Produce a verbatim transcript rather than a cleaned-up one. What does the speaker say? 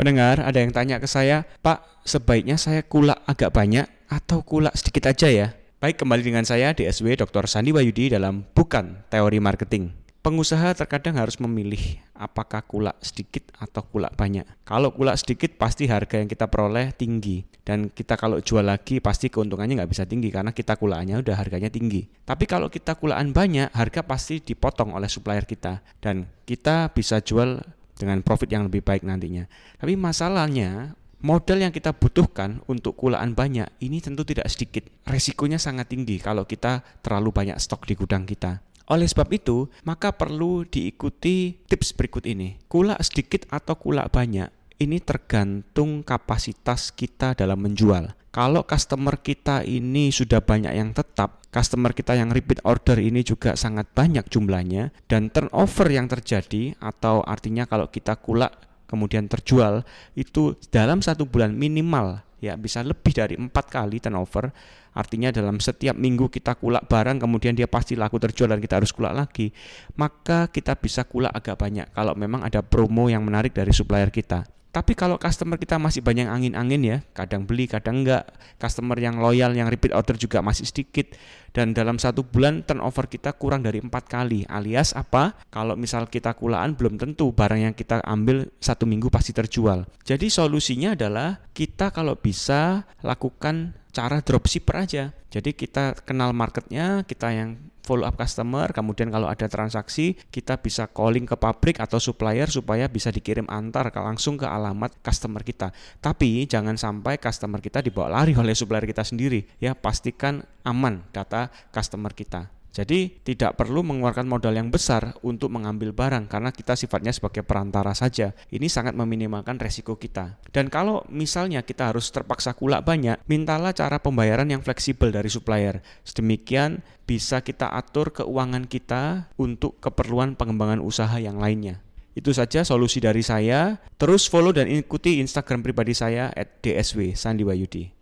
Pendengar, ada yang tanya ke saya, Pak, sebaiknya saya kulak agak banyak atau kulak sedikit aja ya? Baik, kembali dengan saya, D S W, dokter Sandi Wayudi dalam Bukan Teori Marketing. Pengusaha terkadang harus memilih apakah kulak sedikit atau kulak banyak. Kalau kulak sedikit, pasti harga yang kita peroleh tinggi. Dan kita kalau jual lagi, pasti keuntungannya nggak bisa tinggi karena kita kulakannya udah harganya tinggi. Tapi kalau kita kulakan banyak, harga pasti dipotong oleh supplier kita. Dan kita bisa jual dengan profit yang lebih baik nantinya. Tapi masalahnya, modal yang kita butuhkan untuk kulaan banyak ini tentu tidak sedikit. Resikonya sangat tinggi kalau kita terlalu banyak stok di gudang kita. Oleh sebab itu, maka perlu diikuti tips berikut ini. Kulak sedikit atau kulak banyak ini tergantung kapasitas kita dalam menjual. Kalau customer kita ini sudah banyak yang tetap, customer kita yang repeat order ini juga sangat banyak jumlahnya, dan turnover yang terjadi, atau artinya kalau kita kulak kemudian terjual, itu dalam satu bulan minimal ya bisa lebih dari empat kali turnover. Artinya dalam setiap minggu kita kulak barang, kemudian dia pasti laku terjual dan kita harus kulak lagi. Maka kita bisa kulak agak banyak kalau memang ada promo yang menarik dari supplier kita. Tapi kalau customer kita masih banyak angin-angin ya, kadang beli, kadang enggak, customer yang loyal, yang repeat order juga masih sedikit, dan dalam satu bulan turnover kita kurang dari empat kali, alias apa? Kalau misal kita kulaan, belum tentu barang yang kita ambil satu minggu pasti terjual. Jadi solusinya adalah kita kalau bisa lakukan cara dropshipper aja. Jadi kita kenal marketnya, kita yang follow up customer, kemudian kalau ada transaksi kita bisa calling ke pabrik atau supplier supaya bisa dikirim antar langsung ke alamat customer kita. Tapi jangan sampai customer kita dibawa lari oleh supplier kita sendiri ya, pastikan aman data customer kita. Jadi tidak perlu mengeluarkan modal yang besar untuk mengambil barang karena kita sifatnya sebagai perantara saja. Ini sangat meminimalkan resiko kita. Dan kalau misalnya kita harus terpaksa kulak banyak, mintalah cara pembayaran yang fleksibel dari supplier. Sedemikian bisa kita atur keuangan kita untuk keperluan pengembangan usaha yang lainnya. Itu saja solusi dari saya. Terus follow dan ikuti Instagram pribadi saya at D S W Sandi Wayudi.